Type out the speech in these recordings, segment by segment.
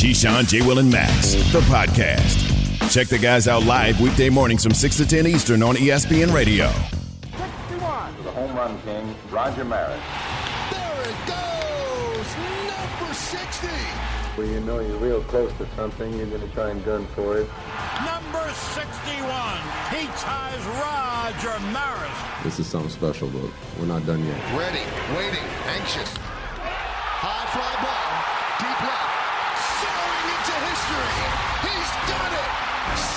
Keyshawn, J. Will, and Max, the podcast. Check the guys out live weekday mornings from 6 to 10 Eastern on ESPN Radio. 61. To the home run king, Roger Maris. There it goes, number 60. When you know you're real close to something, you're going to try and gun for it. Number 61, he ties Roger Maris. This is something special, but we're not done yet. Ready, waiting, anxious. High fly ball, deep left, soaring into history. He's done it,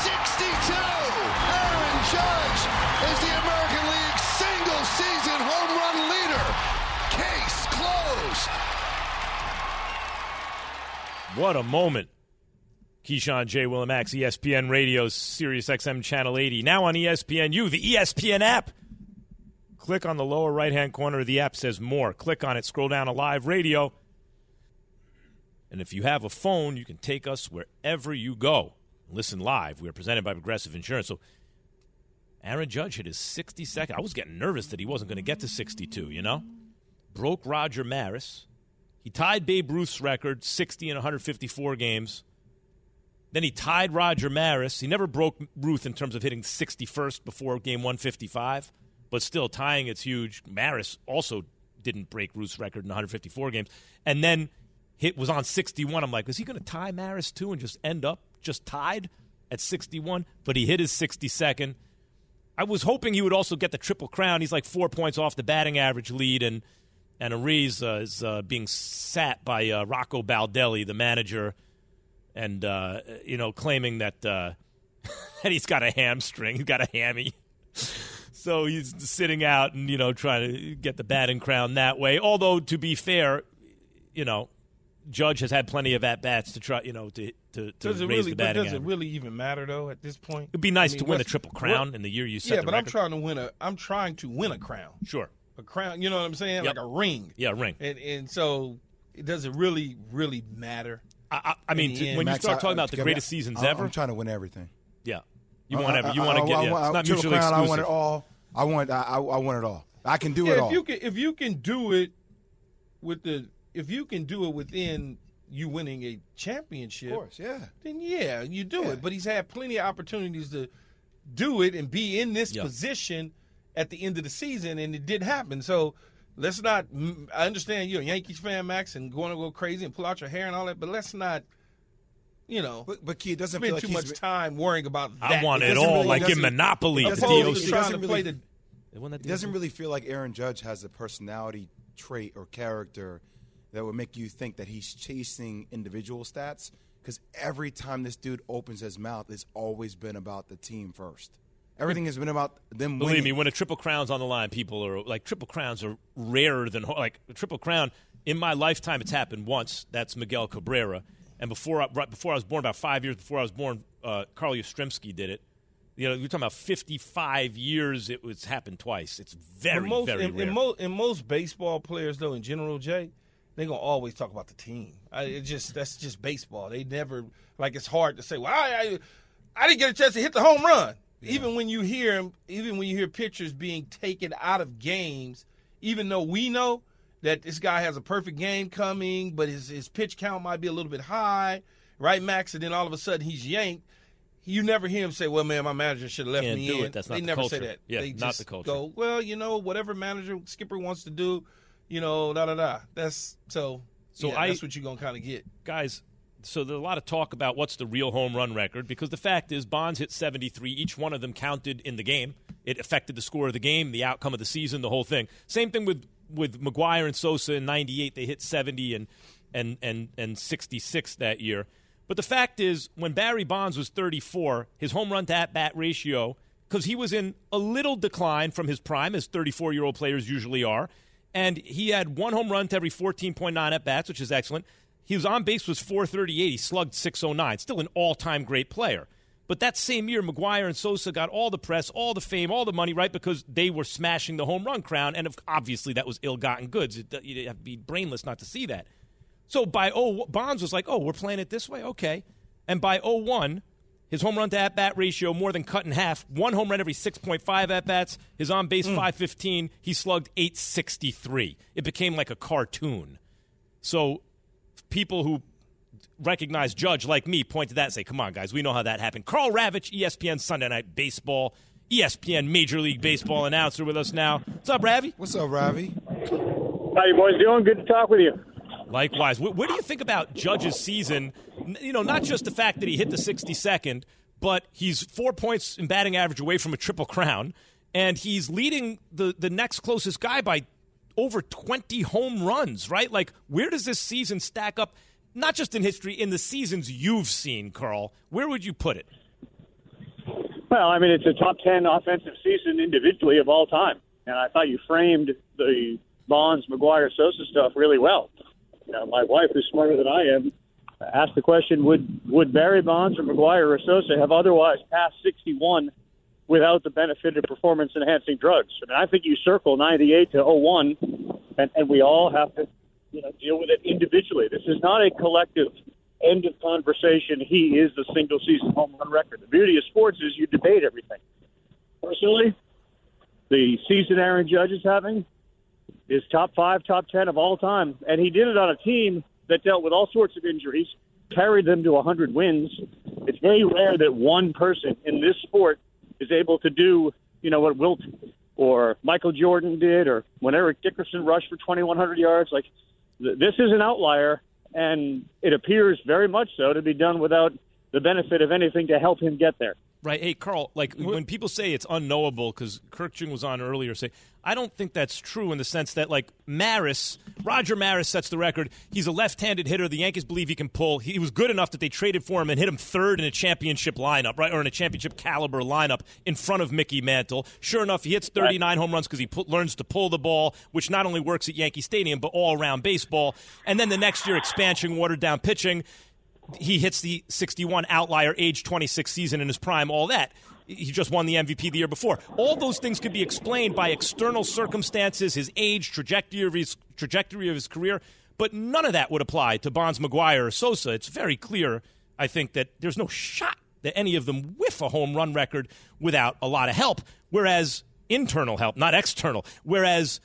62. Aaron Judge is the American League's single-season home run leader. Case closed. What a moment. Keyshawn, J. Will, and Max, ESPN Radio, Sirius XM Channel 80. Now on ESPNU, the ESPN app. Click on the lower right-hand corner of the app, says More. Click on it, scroll down to Live Radio. And if you have a phone, you can take us wherever you go. Listen live. We are presented by Progressive Insurance. So Aaron Judge hit his 62nd. I was getting nervous that he wasn't going to get to 62, you know? Broke Roger Maris. He tied Babe Ruth's record, 60 in 154 games. Then he tied Roger Maris. He never broke Ruth in terms of hitting 61st before game 155, but still tying it's huge. Maris also didn't break Ruth's record in 154 games. And then hit was on 61. I'm like, is he going to tie Maris too and just end up just tied at 61? But he hit his 62nd. I was hoping he would also get the Triple Crown. He's like 4 points off the batting average lead, and Ariz is being sat by Rocco Baldelli, the manager, and, you know, claiming that that he's got a hamstring, he's got a hammy. So he's sitting out and, you know, trying to get the batting crown that way. Although, to be fair, you know, Judge has had plenty of at-bats to try, you know, to raise really, the batting does average. It really even matter, though, at this point? It'd be nice to win a Triple Crown in the year you set the record. I'm trying to win a crown. Sure. A crown, you know what I'm saying? Yep. Like a ring. Yeah, a ring. And so it doesn't really matter. I mean, when Max, you start talking about the greatest seasons ever. I'm trying to win everything. Yeah. You want everything. You want to get it. It's not mutually exclusive. I want it all. I want it all. I can do it all. If you can do it within you winning a championship, of course, yeah. Then you do it. But he's had plenty of opportunities to do it and be in this position at the end of the season, and it did happen. So let's not – I understand you're a Yankees fan, Max, and going to go crazy and pull out your hair and all that, but let's not, you know, but Key, it doesn't spend feel like too much time worrying about that. I want it all really, like in Monopoly. It doesn't really feel like Aaron Judge has a personality trait or character that would make you think that he's chasing individual stats, because every time this dude opens his mouth, it's always been about the team first. Everything has been about them winning. Believe me, when a Triple Crown's on the line, people are like, Triple Crowns are rarer than, like, a Triple Crown, in my lifetime, it's happened once. That's Miguel Cabrera. And before I was born, about 5 years before I was born, Carl Yastrzemski did it. You know, you're talking about 55 years, it's happened twice. It's very rare. And most baseball players, though, in general, Jay, they're going to always talk about the team. That's just baseball. They never, like, it's hard to say, well, I didn't get a chance to hit the home run. Yeah. Even when you hear pitchers being taken out of games, even though we know that this guy has a perfect game coming, but his pitch count might be a little bit high, right, Max? And then all of a sudden he's yanked. You never hear him say, "Well, man, my manager should have left me in." That's not the culture. They never say that. Yeah, not the culture. Go, well, you know, whatever manager skipper wants to do, you know, da da da. That's that's what you're gonna kind of get, guys. So there's a lot of talk about what's the real home run record, because the fact is Bonds hit 73. Each one of them counted in the game. It affected the score of the game, the outcome of the season, the whole thing. Same thing with McGwire and Sosa in 98. They hit 70 and 66 that year. But the fact is, when Barry Bonds was 34, his home run to at-bat ratio, because he was in a little decline from his prime, as 34-year-old players usually are, and he had one home run to every 14.9 at-bats, which is excellent. His on-base was .438. He slugged .609. Still an all-time great player. But that same year, McGwire and Sosa got all the press, all the fame, all the money, right, because they were smashing the home run crown, and obviously that was ill-gotten goods. You'd have to be brainless not to see that. So by Bonds was like, oh, we're playing it this way? Okay. And by 01, his home run to at-bat ratio more than cut in half. One home run every 6.5 at-bats. His on-base .515. He slugged .863. It became like a cartoon. So people who recognized judge like me point to that and say, come on, guys, we know how that happened. Karl Ravech, ESPN Sunday Night Baseball, ESPN Major League Baseball announcer with us now. What's up, Ravi? What's up, Ravi? How you boys doing? Good to talk with you. Likewise. What do you think about Judge's season? You know, not just the fact that he hit the 62nd, but he's 4 points in batting average away from a triple crown, and he's leading the next closest guy by over 20 home runs, right? Like, where does this season stack up, not just in history, in the seasons you've seen, Carl? Where would you put it? Well, I mean, it's a top 10 offensive season individually of all time, and I thought you framed the Bonds, McGwire, Sosa stuff really well. You know, my wife, who's smarter than I am, asked the question, would Barry Bonds or McGwire or Sosa have otherwise passed 61 without the benefit of performance-enhancing drugs? I mean, I think you circle 98 to 01, and we all have to, you know, deal with it individually. This is not a collective end of conversation. He is the single-season home run record. The beauty of sports is you debate everything. Personally, the season Aaron Judge is having is top 5, top 10 of all time, and he did it on a team that dealt with all sorts of injuries, carried them to 100 wins. It's very rare that one person in this sport is able to do, you know, what Wilt or Michael Jordan did, or when Eric Dickerson rushed for 2,100 yards. Like, this is an outlier, and it appears very much so to be done without the benefit of anything to help him get there. Right. Hey, Carl, like, when people say it's unknowable, because Kirkjung was on earlier, say, I don't think that's true in the sense that, like, Roger Maris sets the record. He's a left-handed hitter. The Yankees believe he can pull. He was good enough that they traded for him and hit him third in a championship lineup, right, or in a championship-caliber lineup in front of Mickey Mantle. Sure enough, he hits 39 home runs because he learns to pull the ball, which not only works at Yankee Stadium but all around baseball. And then the next year, expansion, watered-down pitching. He hits the 61 outlier age 26 season in his prime, all that. He just won the MVP the year before. All those things could be explained by external circumstances, his age, trajectory of his career, but none of that would apply to Bonds, McGwire, or Sosa. It's very clear, I think, that there's no shot that any of them whiff a home run record without a lot of help, whereas internal help, not external, whereas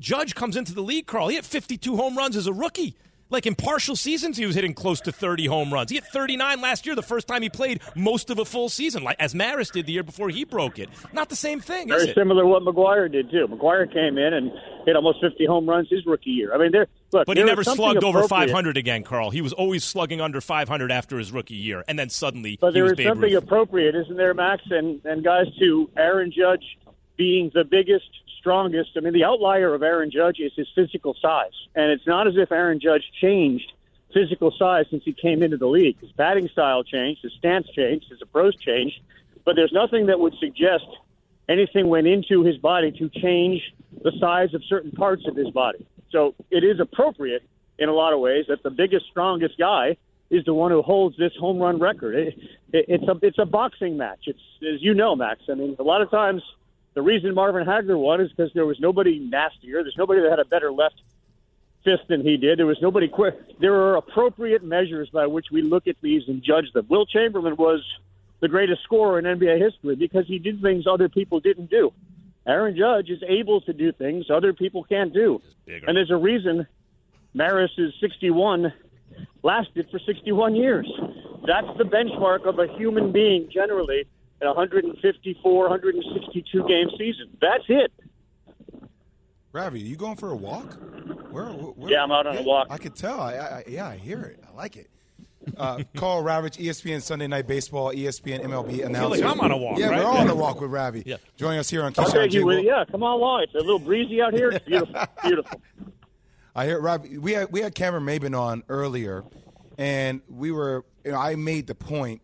Judge comes into the league, Carl. He hit 52 home runs as a rookie. Like, in partial seasons, he was hitting close to 30 home runs. He hit 39 last year, the first time he played most of a full season, like as Maris did the year before he broke it. Not the same thing, is it? Very similar to what McGwire did, too. McGwire came in and hit almost 50 home runs his rookie year. I mean, but he never slugged over 500 again, Carl. He was always slugging under 500 after his rookie year, and then suddenly he was Babe Ruth. But there is something appropriate, isn't there, Max? And guys, to Aaron Judge being the biggest, strongest. I mean, the outlier of Aaron Judge is his physical size. And it's not as if Aaron Judge changed physical size since he came into the league. His batting style changed, his stance changed, his approach changed. But there's nothing that would suggest anything went into his body to change the size of certain parts of his body. So it is appropriate in a lot of ways that the biggest, strongest guy is the one who holds this home run record. It's a boxing match. It's, as you know, Max, I mean, a lot of times the reason Marvin Hagler won is because there was nobody nastier. There's nobody that had a better left fist than he did. There was nobody quick. There are appropriate measures by which we look at these and judge them. Wilt Chamberlain was the greatest scorer in NBA history because he did things other people didn't do. Aaron Judge is able to do things other people can't do. And there's a reason Maris's 61 lasted for 61 years. That's the benchmark of a human being generally. An 154, 162-game season. That's it. Ravi, are you going for a walk? Where? Yeah, I'm out on a walk. I could tell. I hear it. I like it. Karl Ravech, ESPN Sunday Night Baseball, ESPN MLB announcer. I feel like I'm on a walk, right? Yeah, we're all on a walk with Ravi. Yeah. Joining us here on Keyshawn J. Will. Yeah, come on along. It's a little breezy out here. It's beautiful. Beautiful. I hear, Ravi, we had Cameron Maybin on earlier, and we were, you know, I made the point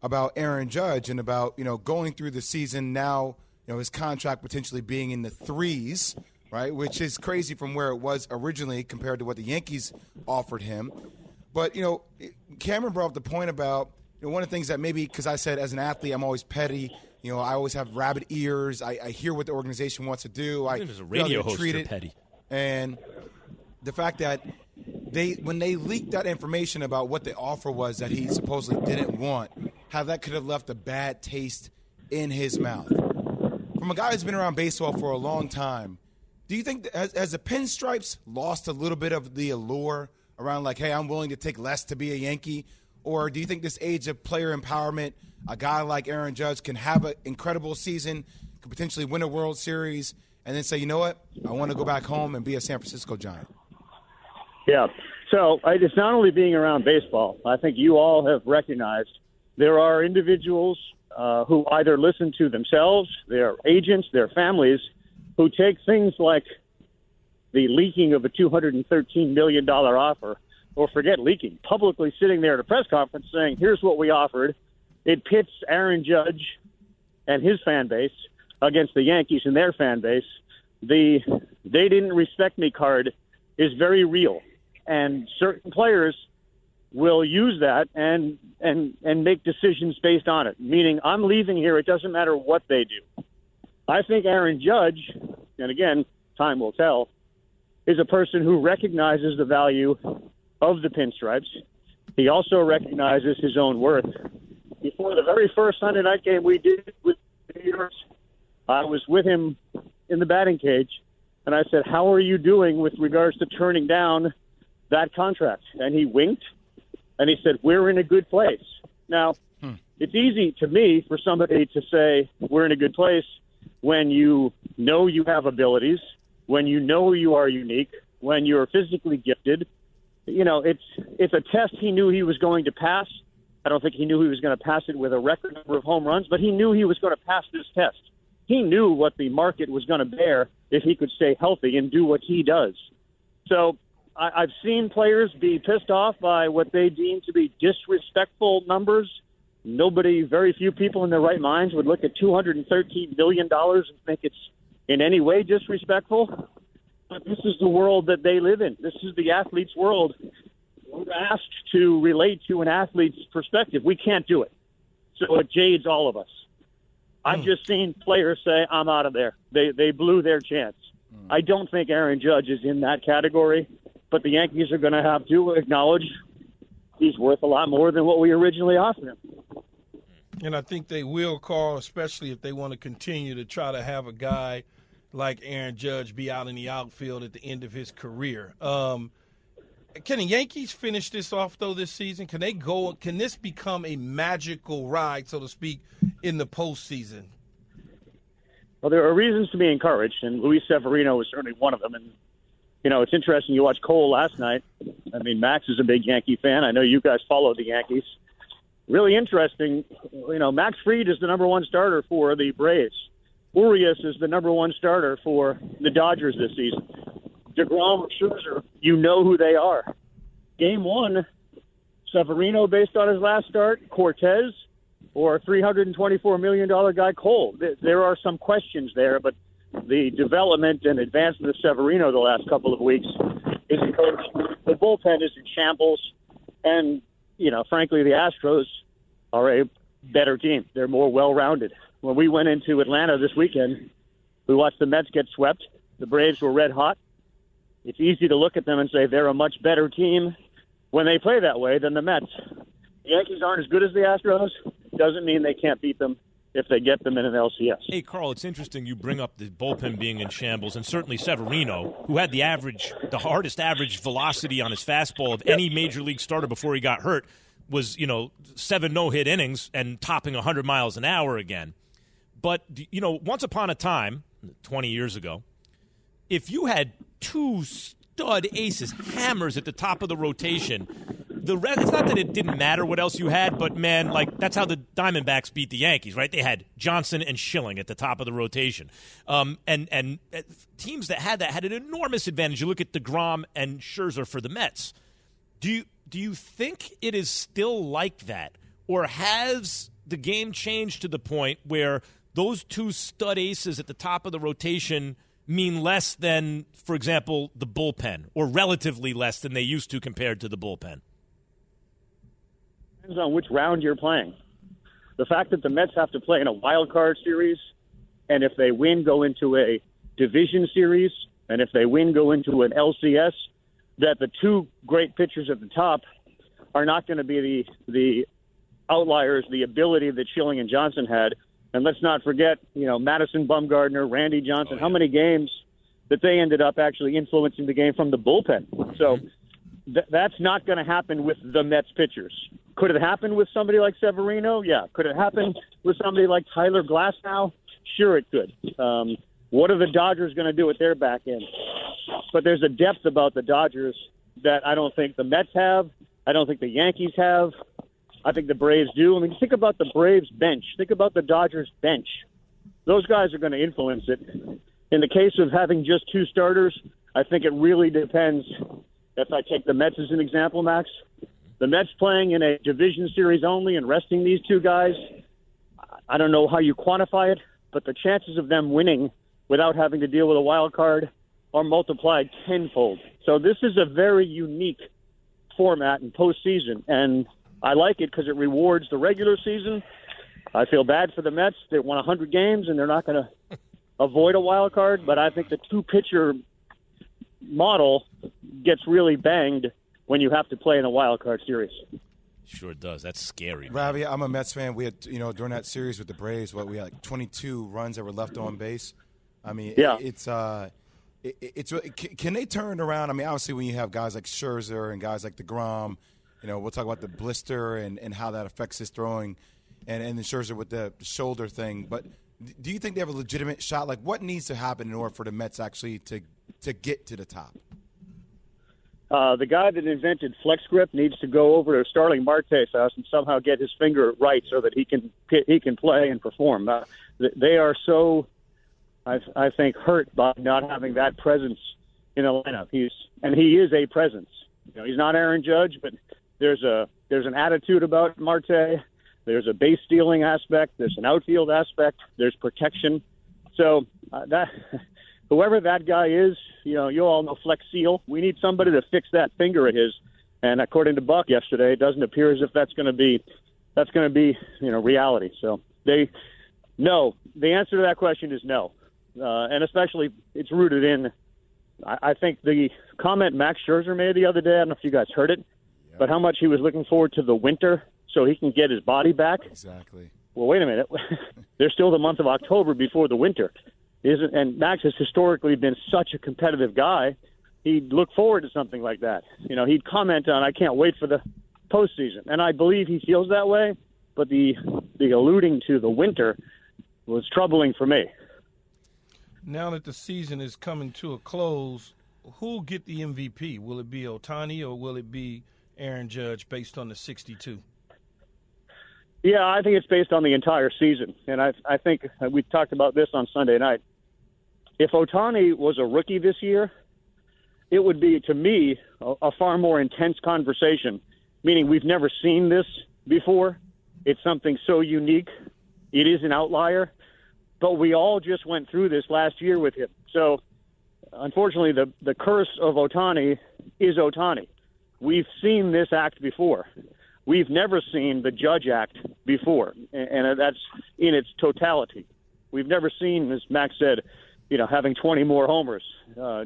about Aaron Judge and about, you know, going through the season now, you know, his contract potentially being in the threes, right, which is crazy from where it was originally compared to what the Yankees offered him. But, you know, Cameron brought up the point about, you know, one of the things that maybe, because I said as an athlete I'm always petty, you know, I always have rabbit ears, I hear what the organization wants to do. I think there's a radio host for petty. And the fact that when they leaked that information about what the offer was that he supposedly didn't want, how that could have left a bad taste in his mouth. From a guy who's been around baseball for a long time, do you think, has the pinstripes lost a little bit of the allure around like, hey, I'm willing to take less to be a Yankee? Or do you think this age of player empowerment, a guy like Aaron Judge can have an incredible season, could potentially win a World Series, and then say, you know what, I want to go back home and be a San Francisco Giant? Yeah. So it's not only being around baseball. I think you all have recognized there are individuals who either listen to themselves, their agents, their families, who take things like the leaking of a $213 million offer, or forget leaking, publicly sitting there at a press conference saying, here's what we offered. It pits Aaron Judge and his fan base against the Yankees and their fan base. The "they didn't respect me" card is very real. And certain players will use that and make decisions based on it, meaning I'm leaving here. It doesn't matter what they do. I think Aaron Judge, and again, time will tell, is a person who recognizes the value of the pinstripes. He also recognizes his own worth. Before the very first Sunday night game we did with the Bears, I was with him in the batting cage, and I said, how are you doing with regards to turning down that contract? And he winked, and he said, we're in a good place. Now, it's easy to me for somebody to say we're in a good place when you know you have abilities, when you know you are unique, when you're physically gifted. You know, it's a test he knew he was going to pass. I don't think he knew he was going to pass it with a record number of home runs, but he knew he was going to pass this test. He knew what the market was going to bear if he could stay healthy and do what he does. So I've seen players be pissed off by what they deem to be disrespectful numbers. Very few people in their right minds would look at $213 million and think it's in any way disrespectful. But this is the world that they live in. This is the athlete's world. We're asked to relate to an athlete's perspective. We can't do it. So it jades all of us. I've just seen players say, I'm out of there. They blew their chance. I don't think Aaron Judge is in that category, but the Yankees are going to have to acknowledge he's worth a lot more than what we originally offered him. And I think they will, Carl, especially if they want to continue to try to have a guy like Aaron Judge be out in the outfield at the end of his career. Can the Yankees finish this off, though, this season? Can they go? Can this become a magical ride, so to speak, in the postseason? Well, there are reasons to be encouraged, and Luis Severino is certainly one of them. And, you know, it's interesting. You watched Cole last night. I mean, Max is a big Yankee fan. I know you guys follow the Yankees. Really interesting. You know, Max Fried is the number one starter for the Braves. Urias is the number one starter for the Dodgers this season. DeGrom or Scherzer, you know who they are. Game one, Severino, based on his last start, Cortez, or $324 million guy Cole. There are some questions there, but the development and advancement of Severino the last couple of weeks is encouraging. The bullpen is in shambles, and, you know, frankly, the Astros are a better team. They're more well-rounded. When we went into Atlanta this weekend, we watched the Mets get swept. The Braves were red hot. It's easy to look at them and say they're a much better team when they play that way than the Mets. The Yankees aren't as good as the Astros. Doesn't mean they can't beat them if they get them in an LCS. Hey, Carl, it's interesting you bring up the bullpen being in shambles, and certainly Severino, who had the hardest average velocity on his fastball of any major league starter before he got hurt, was, you know, 7 no-hit innings and topping 100 miles an hour again. But, you know, once upon a time, 20 years ago, if you had two stud aces, hammers at the top of the rotation, it's not that it didn't matter what else you had, but, man, like, that's how the Diamondbacks beat the Yankees, right? They had Johnson and Schilling at the top of the rotation. And teams that had an enormous advantage. You look at DeGrom and Scherzer for the Mets. Do you think it is still like that, or has the game changed to the point where those two stud aces at the top of the rotation mean less than, for example, the bullpen, or relatively less than they used to compared to the bullpen? Depends on which round you're playing. The fact that the Mets have to play in a wild card series, and if they win, go into a division series, and if they win, go into an LCS, that the two great pitchers at the top are not going to be the outliers, the ability that Schilling and Johnson had. And let's not forget, you know, Madison Bumgarner, Randy Johnson, how many games that they ended up actually influencing the game from the bullpen. So That's not going to happen with the Mets pitchers. Could it happen with somebody like Severino? Yeah. Could it happen with somebody like Tyler Glasnow? Sure, it could. What are the Dodgers going to do with their back end? But there's a depth about the Dodgers that I don't think the Mets have. I don't think the Yankees have. I think the Braves do. I mean, think about the Braves bench. Think about the Dodgers bench. Those guys are going to influence it. In the case of having just two starters, I think it really depends. If I take the Mets as an example, Max, the Mets playing in a division series only and resting these two guys, I don't know how you quantify it, but the chances of them winning without having to deal with a wild card are multiplied tenfold. So this is a very unique format in postseason, and I like it because it rewards the regular season. I feel bad for the Mets. They won 100 games, and they're not going to avoid a wild card, but I think the two-pitcher model gets really banged when you have to play in a wild card series. Sure does. That's scary. Ravi, I'm a Mets fan. We had, during that series with the Braves, we had like 22 runs that were left on base. I mean, yeah. Can they turn around? I mean, obviously, when you have guys like Scherzer and guys like deGrom, we'll talk about the blister and how that affects his throwing, and then Scherzer with the shoulder thing. But do you think they have a legitimate shot? Like, what needs to happen in order for the Mets actually to get to the top? The guy that invented Flex Grip needs to go over to Starling Marte's house and somehow get his finger right so that he can play and perform. They are so, I think, hurt by not having that presence in the lineup. He is a presence. He's not Aaron Judge, but there's an attitude about Marte. There's a base stealing aspect. There's an outfield aspect. There's protection. So that. Whoever that guy is, you all know Flex Seal. We need somebody to fix that finger of his. And according to Buck yesterday, it doesn't appear as if that's going to be reality. So the answer to that question is no. And especially it's rooted in, I think the comment Max Scherzer made the other day, I don't know if you guys heard it, yep. But how much he was looking forward to the winter so he can get his body back. Exactly. Well, wait a minute. There's still the month of October before the winter. And Max has historically been such a competitive guy. He'd look forward to something like that. He'd comment on, I can't wait for the postseason. And I believe he feels that way, but the alluding to the winter was troubling for me. Now that the season is coming to a close, who'll get the MVP? Will it be Ohtani or will it be Aaron Judge based on the 62? Yeah, I think it's based on the entire season. And I think we talked about this on Sunday night. If Ohtani was a rookie this year, it would be, to me, a far more intense conversation, meaning we've never seen this before. It's something so unique. It is an outlier. But we all just went through this last year with him. So, unfortunately, the curse of Ohtani is Ohtani. We've seen this act before. We've never seen the Judge act before, and that's in its totality. We've never seen, as Max said, having 20 more homers,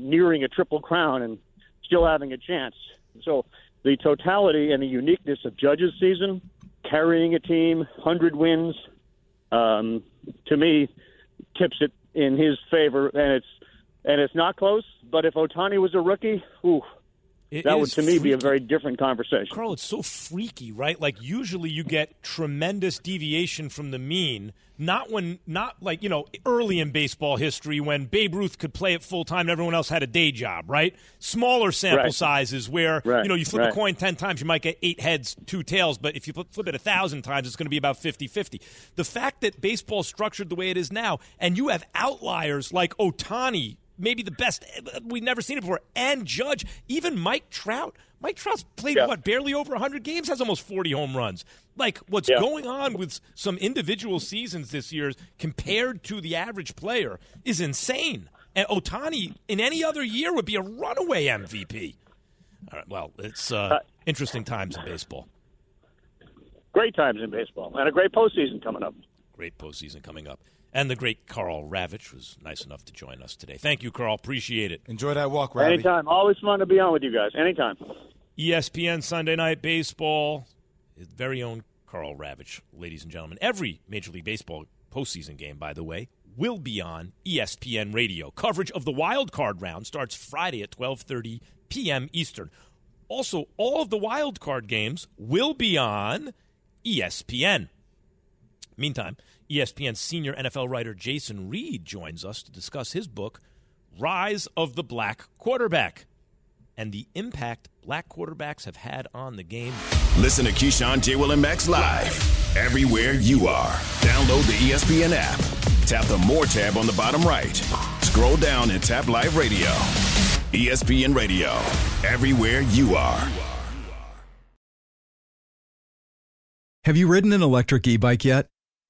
nearing a triple crown and still having a chance. So the totality and the uniqueness of Judge's season, carrying a team, 100 wins, to me, tips it in his favor, and it's not close. But if Ohtani was a rookie, ooh. That would, to me, be a very different conversation. Carl, it's so freaky, right? Like, usually you get tremendous deviation from the mean, not early in baseball history when Babe Ruth could play it full time and everyone else had a day job, right? Smaller sample sizes where, you flip a coin 10 times, you might get 8 heads, 2 tails, but if you flip it 1,000 times, it's going to be about 50-50. The fact that baseball's structured the way it is now, and you have outliers like Ohtani, maybe the best we've never seen it before. And Judge, even Mike Trout. Mike Trout's played barely over 100 games, has almost 40 home runs. Like what's going on with some individual seasons this year compared to the average player is insane. And Ohtani in any other year would be a runaway MVP. All right, well, it's interesting times in baseball. Great times in baseball, and a great postseason coming up. Great postseason coming up. And the great Karl Ravech was nice enough to join us today. Thank you, Karl. Appreciate it. Enjoy that walk, Ravi. Anytime. Always fun to be on with you guys. Anytime. ESPN Sunday Night Baseball. His very own Karl Ravech, ladies and gentlemen. Every Major League Baseball postseason game, by the way, will be on ESPN Radio. Coverage of the wild card round starts Friday at 12:30 p.m. Eastern. Also, all of the wild card games will be on ESPN. Meantime, ESPN senior NFL writer Jason Reid joins us to discuss his book, Rise of the Black Quarterback, and the impact black quarterbacks have had on the game. Listen to Keyshawn, J. Will, and Max live everywhere you are. Download the ESPN app. Tap the More tab on the bottom right. Scroll down and tap Live Radio. ESPN Radio, everywhere you are. Have you ridden an electric e-bike yet?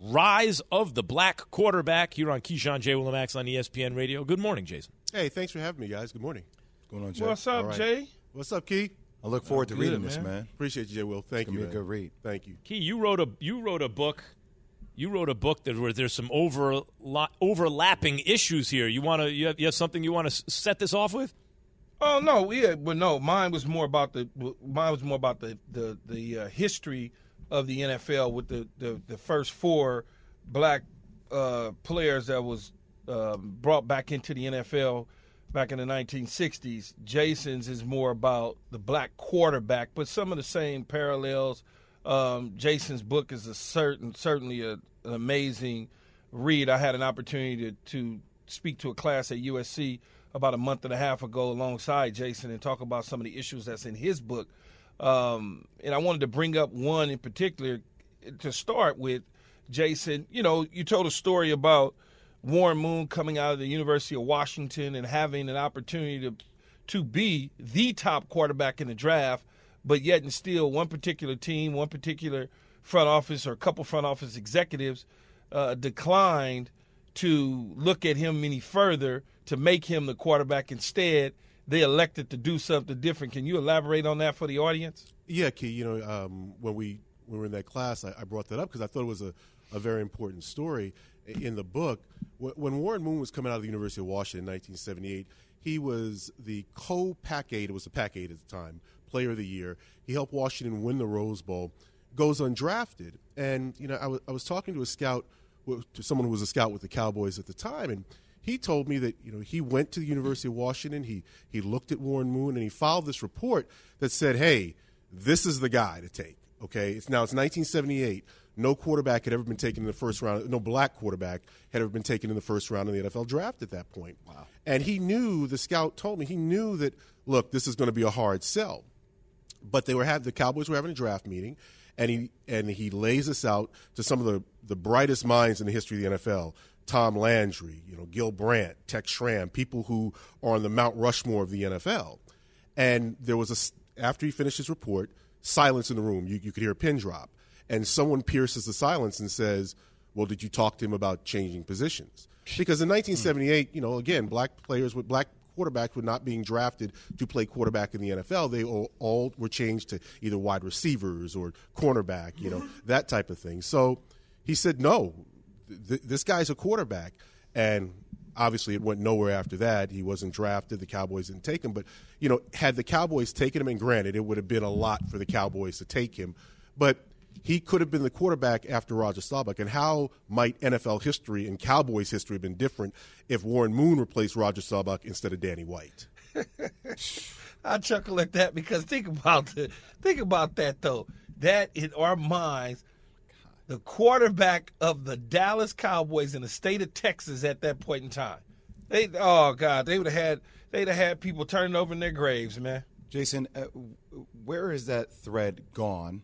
Rise of the Black Quarterback, here on Keyshawn, J. Will and Max on ESPN Radio. Good morning, Jason. Hey, thanks for having me, guys. Good morning. What's going on, Jay? What's up, right. Jay? What's up, Key? I look forward to reading this, man. Appreciate you, Jay Will. Thank you. It's going to be a good read. Thank you. Key, you wrote a book that where there's some overlapping issues here. You have something you want to set this off with? Oh no, mine was more about the history of the NFL with the first four black players that was brought back into the NFL back in the 1960s. Jason's is more about the black quarterback, but some of the same parallels. Jason's book is certainly an amazing read. I had an opportunity to speak to a class at USC about a month and a half ago alongside Jason and talk about some of the issues that's in his book. And I wanted to bring up one in particular to start with. Jason, you told a story about Warren Moon coming out of the University of Washington and having an opportunity to be the top quarterback in the draft, but yet and still one particular team, one particular front office or a couple front office executives declined to look at him any further to make him the quarterback. Instead, they elected to do something different. Can you elaborate on that for the audience? Yeah, Key, when we were in that class, I brought that up because I thought it was a very important story in the book. When Warren Moon was coming out of the University of Washington in 1978, he was the co-Pac-8, it was the Pac-8 at the time, Player of the Year. He helped Washington win the Rose Bowl, goes undrafted. And, I was talking to someone who was a scout with the Cowboys at the time, and he told me that he went to the University of Washington, he looked at Warren Moon, and he filed this report that said, hey, this is the guy to take, okay? It's 1978. No quarterback had ever been taken in the first round. No black quarterback had ever been taken in the first round of the NFL draft at that point. Wow. And the scout told me, he knew that, look, this is going to be a hard sell. But the Cowboys were having a draft meeting, and he lays this out to some of the brightest minds in the history of the NFL. Tom Landry, Gil Brandt, Tech Schramm, people who are on the Mount Rushmore of the NFL. And there was after he finished his report, silence in the room. You could hear a pin drop. And someone pierces the silence and says, well, did you talk to him about changing positions? Because in 1978, again, black quarterbacks were not being drafted to play quarterback in the NFL. They all were changed to either wide receivers or cornerback, that type of thing. So he said, no. This guy's a quarterback, and obviously it went nowhere after that. He wasn't drafted. The Cowboys didn't take him. But, had the Cowboys taken him, and granted, it would have been a lot for the Cowboys to take him. But he could have been the quarterback after Roger Staubach. And how might NFL history and Cowboys history have been different if Warren Moon replaced Roger Staubach instead of Danny White? I chuckle at that because think about that, though. That, in our minds, the quarterback of the Dallas Cowboys in the state of Texas at that point in time. They'd have had people turning over in their graves, man. Jason, where is that thread gone?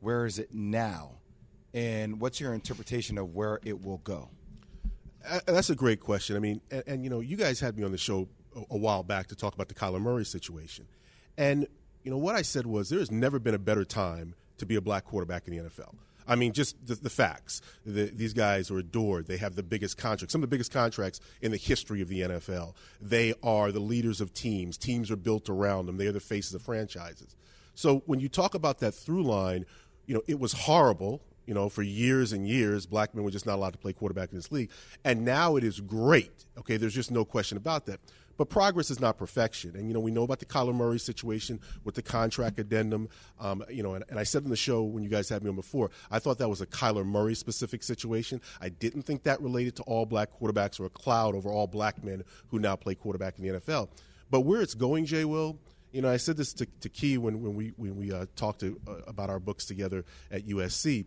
Where is it now? And what's your interpretation of where it will go? That's a great question. I mean, and you guys had me on the show a while back to talk about the Kyler Murray situation. And, what I said was there has never been a better time to be a black quarterback in the NFL. I mean, just the facts. These guys are adored. They have the biggest contracts, some of the biggest contracts in the history of the NFL. They are the leaders of teams. Teams are built around them. They are the faces of franchises. So when you talk about that through line, it was horrible. For years and years, black men were just not allowed to play quarterback in this league. And now it is great. Okay, there's just no question about that. But progress is not perfection. And, we know about the Kyler Murray situation with the contract addendum. And I said on the show when you guys had me on before, I thought that was a Kyler Murray-specific situation. I didn't think that related to all black quarterbacks or a cloud over all black men who now play quarterback in the NFL. But where it's going, Jay Will, I said this to Key when we talked about our books together at USC.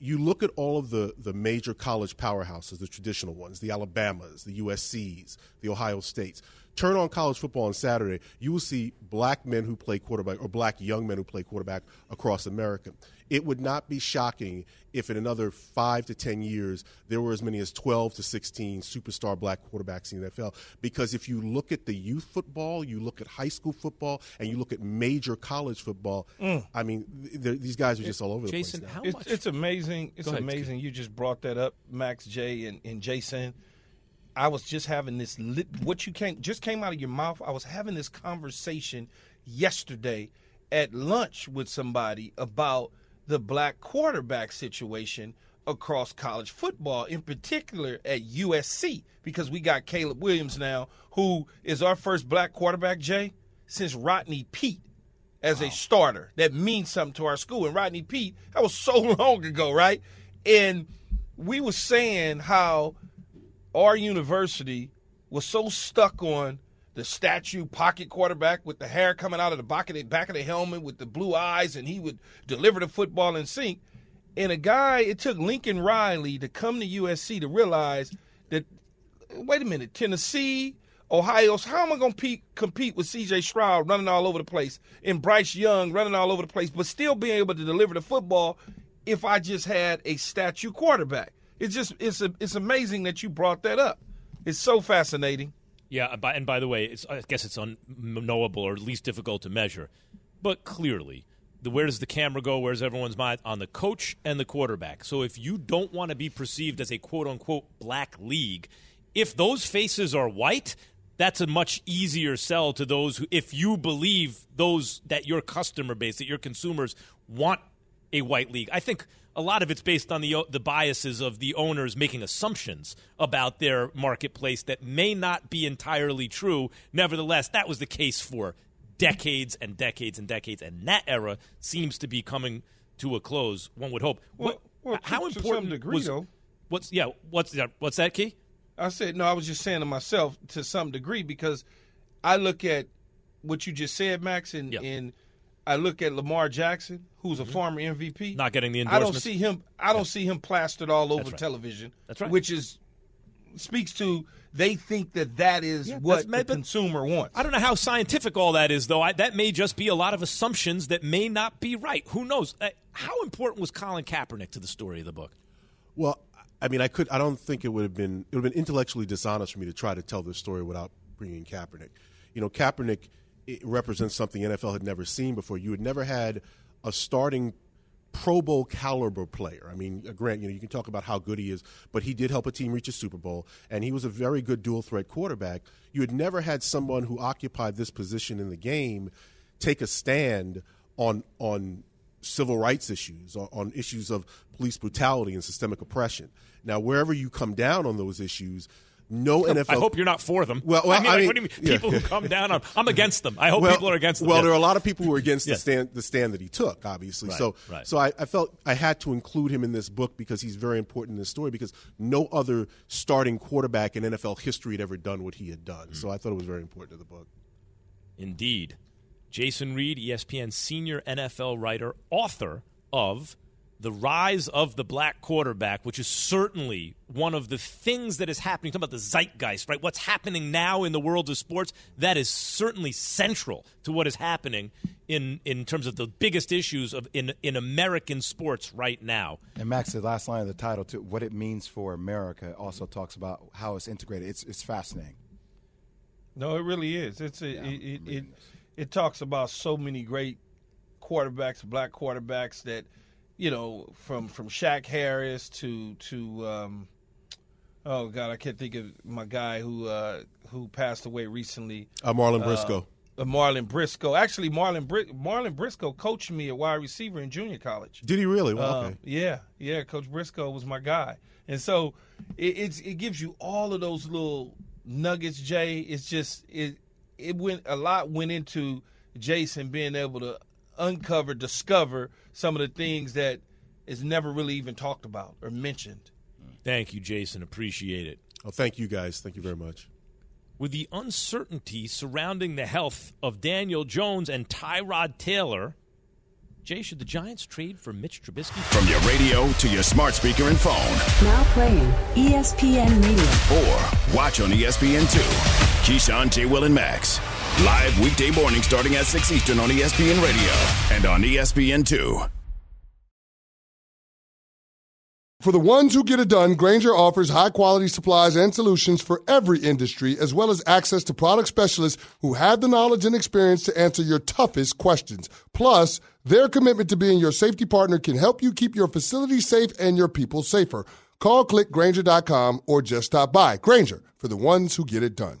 You look at all of the major college powerhouses, the traditional ones, the Alabamas, the USCs, the Ohio States. Turn on college football on Saturday, you will see black men who play quarterback or black young men who play quarterback across America. It would not be shocking if in another 5 to 10 years there were as many as 12 to 16 superstar black quarterbacks in the NFL. Because if you look at the youth football, you look at high school football, and you look at major college football, I mean, these guys are just all over Jason, the place now. It's amazing. It's ahead, amazing. You just brought that up, Max, Jay, and Jason. I was just having this what just came out of your mouth. I was having this conversation yesterday at lunch with somebody about the black quarterback situation across college football, in particular at USC, because we got Caleb Williams now, who is our first black quarterback, Jay, since Rodney Peete as a starter. That means something to our school. And Rodney Peete, that was so long ago, right? And we were saying how our university was so stuck on the statue pocket quarterback with the hair coming out of the back of the helmet with the blue eyes, and he would deliver the football in sync. And it took Lincoln Riley to come to USC to realize that, wait a minute, Tennessee, Ohio, how am I going to compete with C.J. Stroud running all over the place and Bryce Young running all over the place, but still being able to deliver the football if I just had a statue quarterback? It's amazing that you brought that up. It's so fascinating. Yeah, and by the way, I guess it's unknowable or at least difficult to measure. But clearly, where does the camera go? Where's everyone's mind? On the coach and the quarterback. So if you don't want to be perceived as a quote-unquote black league, if those faces are white, that's a much easier sell to those who, if you believe those that your customer base, that your consumers want a white league. I think a lot of it's based on the biases of the owners making assumptions about their marketplace that may not be entirely true. Nevertheless, that was the case for decades and decades and decades, and that era seems to be coming to a close, one would hope. Well, how to important some degree, was, though. What's that, Key? I said, no, I was just saying to myself, to some degree, because I look at what you just said, Max, and I look at Lamar Jackson, who's a former MVP. Not getting the endorsements. I don't see him plastered all over television. That's right. Which speaks to they think that is what the consumer wants. I don't know how scientific all that is, though. That may just be a lot of assumptions that may not be right. Who knows? How important was Colin Kaepernick to the story of the book? Well, I mean, I don't think it would have been intellectually dishonest for me to try to tell this story without bringing Kaepernick. Kaepernick. It represents something the NFL had never seen before. You had never had a starting Pro Bowl caliber player. I mean, Grant, you can talk about how good he is, but he did help a team reach a Super Bowl, and he was a very good dual threat quarterback. You had never had someone who occupied this position in the game take a stand on civil rights issues, on issues of police brutality and systemic oppression. Now, wherever you come down on those issues, No NFL. I hope you're not for them. Well, I mean, what do you mean? People who come down on – I'm against them. I hope people are against them. Well, there are a lot of people who are against the stand that he took, obviously. Right, so I felt I had to include him in this book because he's very important in this story, because no other starting quarterback in NFL history had ever done what he had done. Mm-hmm. So I thought it was very important to the book. Indeed. Jason Reid, ESPN senior NFL writer, author of The Rise of the Black Quarterback, which is certainly one of the things that is happening. Talk about the zeitgeist, right? What's happening now in the world of sports, that is certainly central to what is happening in terms of the biggest issues of in American sports right now. And Max, the last line of the title, too, what it means for America, also talks about how it's integrated. It's fascinating. No, it really is. It talks about so many great quarterbacks, black quarterbacks that, you know, from Shaq Harris to oh God, I can't think of my guy who passed away recently. Marlon Briscoe. Marlon Briscoe. Actually, Marlon Briscoe coached me at wide receiver in junior college. Did he really? Well, okay. Yeah. Coach Briscoe was my guy, and so it gives you all of those little nuggets, Jay. It's just a lot went into Jason being able to uncover, discover some of the things that is never really even talked about or mentioned. Thank you, Jason. Appreciate it. Oh, thank you guys. Thank you very much. With the uncertainty surrounding the health of Daniel Jones and Tyrod Taylor, Jay, should the Giants trade for Mitch Trubisky? From your radio to your smart speaker and phone. Now playing ESPN Radio. Or watch on ESPN2. Keyshawn, J. Will, and Max. Live weekday morning starting at 6 Eastern on ESPN Radio and on ESPN2. For the ones who get it done, Grainger offers high-quality supplies and solutions for every industry, as well as access to product specialists who have the knowledge and experience to answer your toughest questions. Plus, their commitment to being your safety partner can help you keep your facility safe and your people safer. Call, click Grainger.com, or just stop by. Grainger, for the ones who get it done.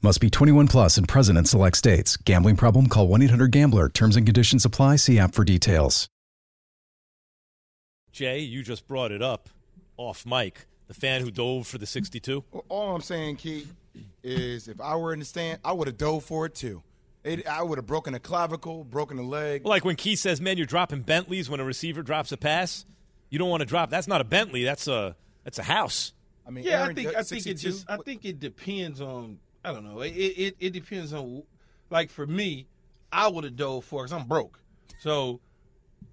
Must be 21 plus and present in select states. Gambling problem? Call 1-800-GAMBLER. Terms and conditions apply. See app for details. Jay, you just brought it up off mic. The fan who dove for the 62. All I'm saying, Key, is if I were in the stand, I would have dove for it too. I would have broken a clavicle, broken a leg. Well, like when Key says, "Man, you're dropping Bentleys when a receiver drops a pass. You don't want to drop. That's not a Bentley. That's a house." I mean, yeah, I think it depends on. I don't know. It depends on, like for me, I would have dove for it because I'm broke. So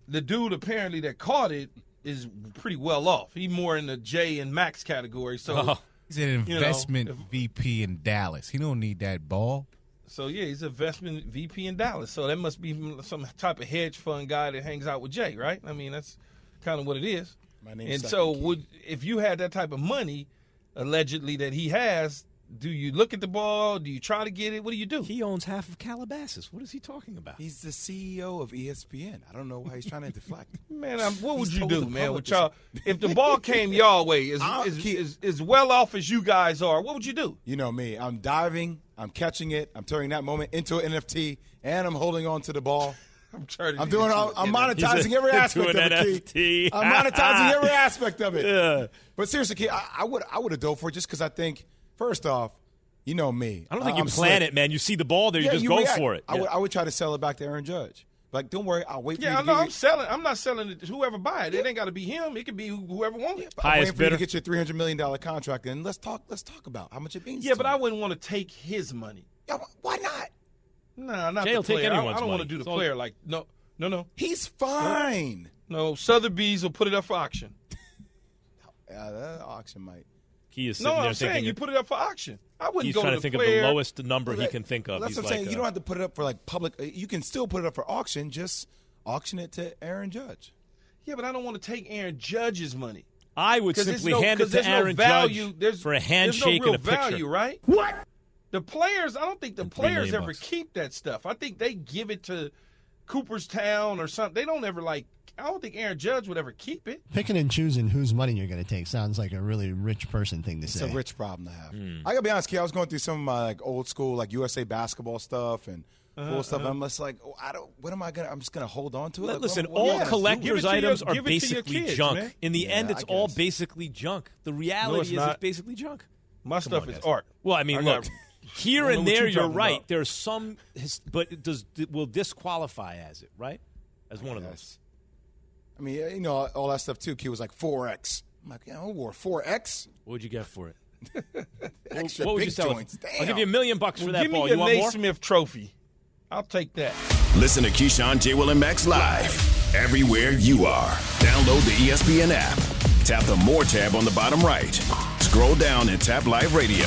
the dude apparently that caught it is pretty well off. He's more in the J and Max category. So he's an investment VP in Dallas. He don't need that ball. So, yeah, he's an investment VP in Dallas. So that must be some type of hedge fund guy that hangs out with Jay, right? I mean, that's kind of what it is. My name's and so if you had that type of money, allegedly, that he has, do you look at the ball? Do you try to get it? What do you do? He owns half of Calabasas. What is he talking about? He's the CEO of ESPN. I don't know why he's trying to deflect. Man, what would you do, man? With y'all, if the ball came y'all way, as well off as you guys are, what would you do? You know me. I'm diving. I'm catching it. I'm turning that moment into an NFT, and I'm holding on to the ball. I'm monetizing every aspect of it, Key. I'm monetizing every aspect of it. But seriously, Key, I would have dove for it just because I think. First off, you know me. I don't think you plan it, man. You see the ball there, you go react. For it. I would try to sell it back to Aaron Judge. Like, don't worry, I'll wait for you to get it. Yeah, I know, I'm selling. I'm not selling it to whoever buy it. It ain't got to be him. It could be whoever wants it. I'm waiting for you to get your $300 million contract, and let's talk about how much it means. Yeah, but I wouldn't want to take his money. Yeah, why not? No, not the player. I don't want to do the player. Like, no. He's fine. No, Sotheby's will put it up for auction. That auction might. I'm saying you put it up for auction. I wouldn't go to the player. He's trying to think of the lowest number he can think of. That's what I'm saying. You don't have to put it up for like public. You can still put it up for auction. Just auction it to Aaron Judge. Yeah, but I don't want to take Aaron Judge's money. I would simply hand it to Aaron Judge for a handshake and a picture. There's no real value, right? What? The players, I don't think the players ever keep that stuff. I think they give it to Cooperstown or something. They don't ever, like, I don't think Aaron Judge would ever keep it. Picking and choosing whose money you're going to take sounds like a really rich person thing to say. It's a rich problem to have. I got to be honest, Key, I was going through some of my, like, old school, like, USA basketball stuff and cool stuff. And I'm just like, oh, I don't. What am I gonna? I'm just gonna hold on to it. Like, listen, all collector's items are basically junk. In the end, it's all basically junk. The reality is, it's basically junk. My stuff is art. Well, I mean, look, here and there, you're right. There's some, but it will disqualify as it, right? As one of those. I mean, you know, all that stuff too. Q was like 4X. I'm like, yeah, I wore 4X. What would you get for it? Extra big joints. I'll give you $1 million for that ball. You want more? Give me the Naismith Trophy. I'll take that. Listen to Keyshawn, J. Will, and Max live everywhere you are. Download the ESPN app. Tap the More tab on the bottom right. Scroll down and tap Live Radio.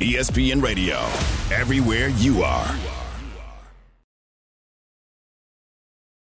ESPN Radio. Everywhere you are.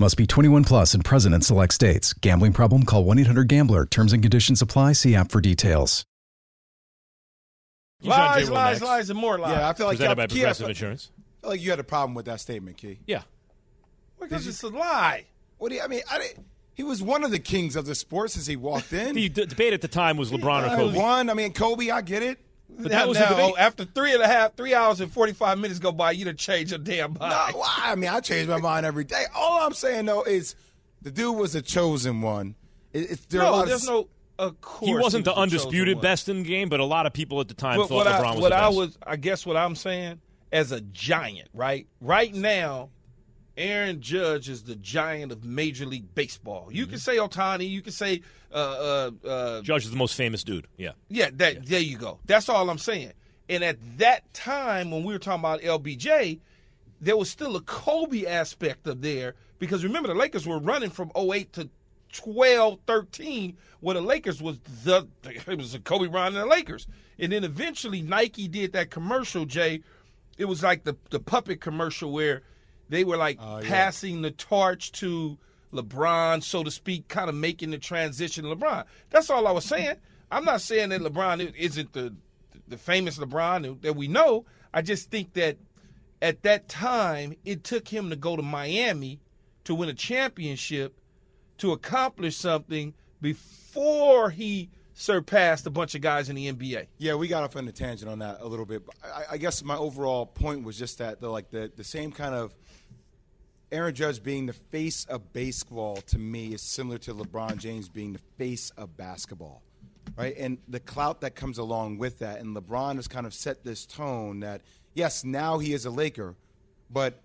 Must be 21 plus and present in select states. Gambling problem? Call 1-800-GAMBLER. Terms and conditions apply. See app for details. Lies, and more lies. Yeah, I feel like by Progressive Insurance. I feel like you had a problem with that statement, Key. Yeah, because it's a lie. What do you? I mean, he was one of the kings of the sport since he walked in. The debate at the time was LeBron or Kobe. One, I mean, Kobe. I get it. But that was the debate. After 3 hours and 45 minutes go by, you done change your damn mind. No, I mean, I change my mind every day. All I'm saying, though, is the dude was a chosen one. Of course. He wasn't the undisputed best in the game, but a lot of people at the time thought LeBron was the best. I guess what I'm saying, as a giant, right? Right now, Aaron Judge is the giant of Major League Baseball. You can say Ohtani. You can say Judge is the most famous dude. Yeah. Yeah, there you go. That's all I'm saying. And at that time when we were talking about LBJ, there was still a Kobe aspect of there because remember the Lakers were running from 08 to 12, 13 where the Lakers was it was Kobe Bryant and the Lakers. And then eventually Nike did that commercial, Jay. It was like the puppet commercial where they were like passing the torch to LeBron, so to speak, kind of making the transition to LeBron. That's all I was saying. I'm not saying that LeBron isn't the famous LeBron that we know. I just think that at that time, it took him to go to Miami to win a championship to accomplish something before he surpassed a bunch of guys in the NBA. Yeah, we got off on a tangent on that a little bit. I guess my overall point was just that the same kind of Aaron Judge being the face of baseball to me is similar to LeBron James being the face of basketball, right? And the clout that comes along with that. And LeBron has kind of set this tone that, yes, now he is a Laker, but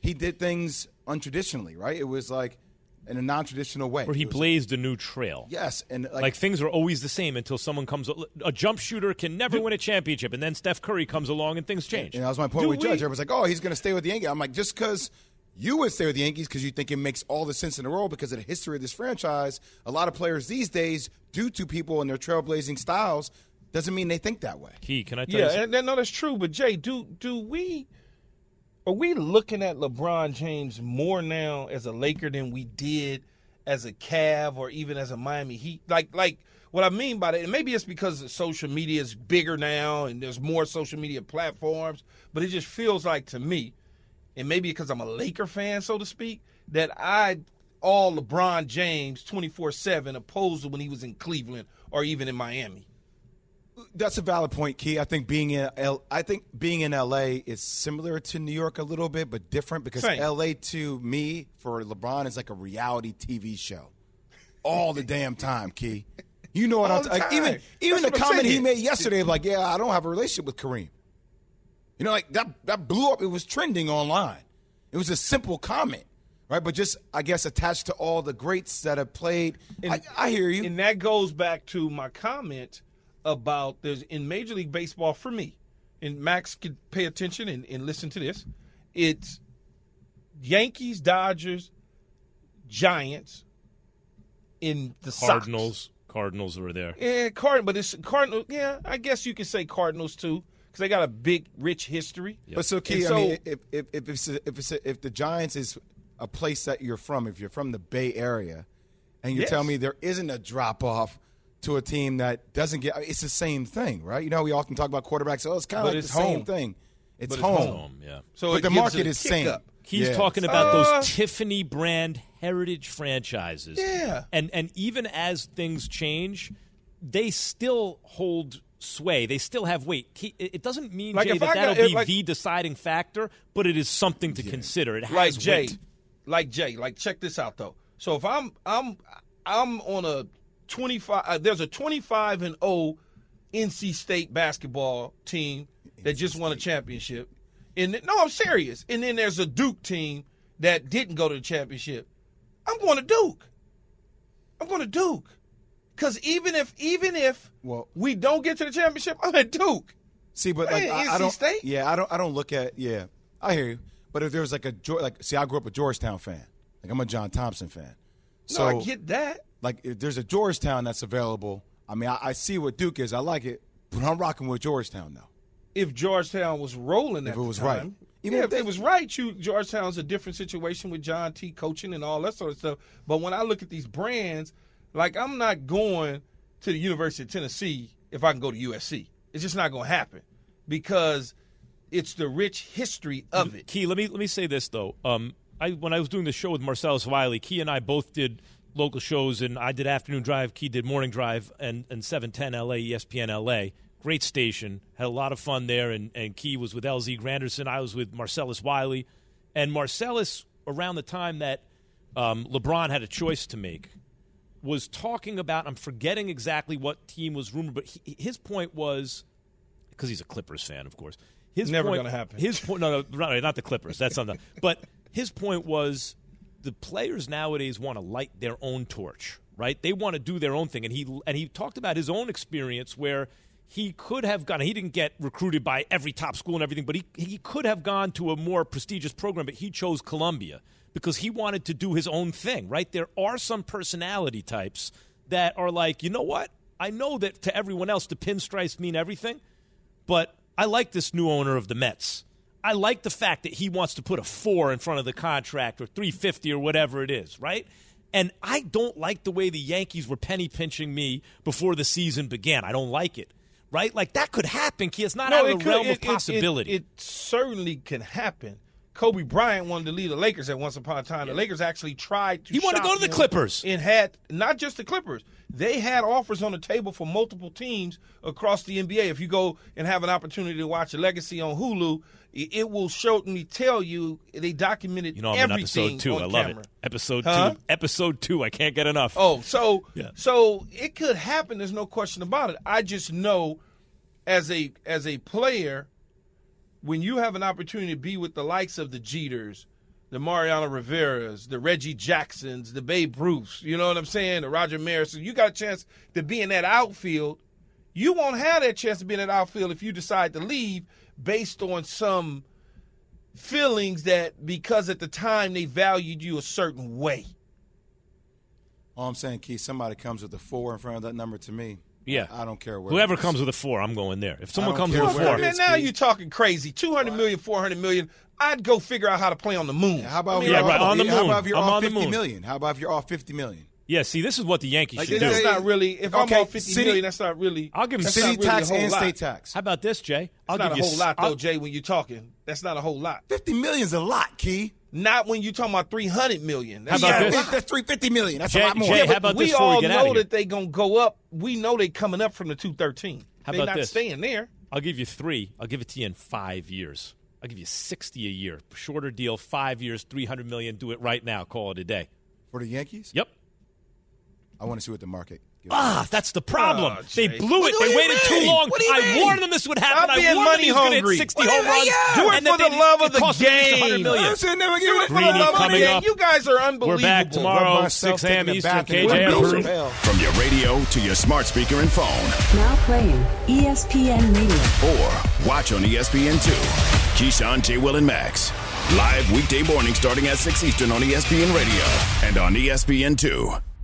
he did things untraditionally, right? It was like in a non-traditional way. Where he blazed a new trail. Yes. And like things are always the same until someone comes. A jump shooter can never win a championship, and then Steph Curry comes along and things change. And that was my point with Judge. Everyone's like, oh, he's going to stay with the Yankees. I'm like, just because – you would stay with the Yankees because you think it makes all the sense in the world because of the history of this franchise. A lot of players these days, due to people and their trailblazing styles, doesn't mean they think that way. Key, can I tell you something? Yeah, no, that's true. But, Jay, are we looking at LeBron James more now as a Laker than we did as a Cav or even as a Miami Heat? Like what I mean by that, and maybe it's because social media is bigger now and there's more social media platforms, but it just feels like to me, and maybe because I'm a Laker fan, so to speak, that I all LeBron James 24/7 opposed to when he was in Cleveland or even in Miami. That's a valid point, Key. I think being in L.A. is similar to New York a little bit, but different because L.A. to me for LeBron is like a reality TV show, all the damn time, Key. You know what I'm saying? Like, even the comment he made yesterday, like, yeah, I don't have a relationship with Kareem. You know, like, that blew up. It was trending online. It was a simple comment, right? But just, I guess, attached to all the greats that have played. And, I hear you. And that goes back to my comment about there's in Major League Baseball for me, and Max could pay attention and listen to this, it's Yankees, Dodgers, Giants, in the Cardinals. Sox. Cardinals were there. Yeah, Cardinals. Yeah, I guess you could say Cardinals too, because they got a big, rich history. Yep. But so, Key, I mean, if the Giants is a place that you're from, if you're from the Bay Area, and you tell me there isn't a drop off to a team that doesn't get, it's the same thing, right? You know, we often talk about quarterbacks. Oh, it's kind of like the same thing. It's home. Yeah. So but the market is same. Up. He's talking about those Tiffany brand heritage franchises. Yeah. And even as things change, they still hold sway. They still have weight. It doesn't mean, like, Jay, that'll be the deciding factor, but it is something to consider. It has weight. Like check this out though. So if I'm on a 25, there's a 25-0 NC State basketball team that just won a championship. No, I'm serious. And then there's a Duke team that didn't go to the championship. I'm going to Duke. Because even if we don't get to the championship, I'm at Duke. See, but like I don't. State? Yeah, I don't look at. Yeah, I hear you. But if there was I grew up a Georgetown fan. Like, I'm a John Thompson fan. So I get that. Like, if there's a Georgetown that's available, I mean, I see what Duke is. I like it, but I'm rocking with Georgetown now. If Georgetown was rolling at the time. Right. Even if they was right, Georgetown's a different situation with John T. coaching and all that sort of stuff. But when I look at these brands, like, I'm not going to the University of Tennessee if I can go to USC. It's just not going to happen because it's the rich history of it. Key, let me say this, though. When I was doing the show with Marcellus Wiley, Key and I both did local shows, and I did Afternoon Drive, Key did Morning Drive, and 710 LA, ESPN LA. Great station. Had a lot of fun there, and Key was with LZ Granderson. I was with Marcellus Wiley. And Marcellus, around the time that LeBron had a choice to make, was talking about, I'm forgetting exactly what team was rumored, but his point was, because he's a Clippers fan, of course. Never going to happen. His point, no, not the Clippers. That's not that. But his point was the players nowadays want to light their own torch, right? They want to do their own thing. And he talked about his own experience where – he could have gone. He didn't get recruited by every top school and everything, but he could have gone to a more prestigious program, but he chose Columbia because he wanted to do his own thing, right? There are some personality types that are like, you know what? I know that to everyone else the pinstripes mean everything, but I like this new owner of the Mets. I like the fact that he wants to put a 4 in front of the contract or 350 or whatever it is, right? And I don't like the way the Yankees were penny-pinching me before the season began. I don't like it. Right? Like, that could happen, Key. It's not out of the realm of possibility. It certainly can happen. Kobe Bryant wanted to leave the Lakers at once upon a time. Yeah. The Lakers actually tried to. He wanted to go to the Clippers. And had not just the Clippers. They had offers on the table for multiple teams across the NBA. If you go and have an opportunity to watch a Legacy on Hulu, it will certainly tell you they documented everything. You know, I'm on episode 2. I love it. Episode 2. Episode 2. I can't get enough. Oh, so it could happen. There's no question about it. I just know as a player, when you have an opportunity to be with the likes of the Jeters, the Mariano Rivera's, the Reggie Jacksons, the Babe Ruths, you know what I'm saying, the Roger Maris, you got a chance to be in that outfield. You won't have that chance to be in that outfield if you decide to leave based on some feelings that because at the time they valued you a certain way. All I'm saying, Keith, somebody comes with a 4 in front of that number to me. Yeah, I don't care where. Whoever comes with a 4, I'm going there. If someone comes with a 4, man, now you're talking crazy. 200 million, 400 million. I'd go figure out how to play on the moon. Yeah, how about on the moon? How about if you're off 50 million? How about if you're off 50 million? Yeah, see, this is what the Yankees should do. That's not really. If I'm off 50 million, that's not really. I'll give him city tax and state tax. How about this, Jay? It's not a whole lot though, Jay. When you're talking, that's not a whole lot. 50 million's a lot, Key. Not when you're talking about 300 million. That's how about this? That's 350 million. That's a lot more. Jay, how about this before we get out of here? We all know that they're going to go up. We know they're coming up from the 213. How about this? They're not staying there. I'll give you 3. I'll give it to you in 5 years. I'll give you 60 a year. Shorter deal, 5 years, 300 million. Do it right now. Call it a day. For the Yankees? Yep. I want to see what the market gives. That's the problem. They blew it. They waited too long. I warned them this would happen. I warned them he was going to hit 60 home runs. Do it for the love of the game. You guys are unbelievable. We're back tomorrow, 6 a.m. Eastern, KJM. From your radio to your smart speaker and phone. Now playing ESPN Radio. Or watch on ESPN2. Keyshawn, J. Will, and Max. Live weekday morning starting at 6 Eastern on ESPN Radio and on ESPN2.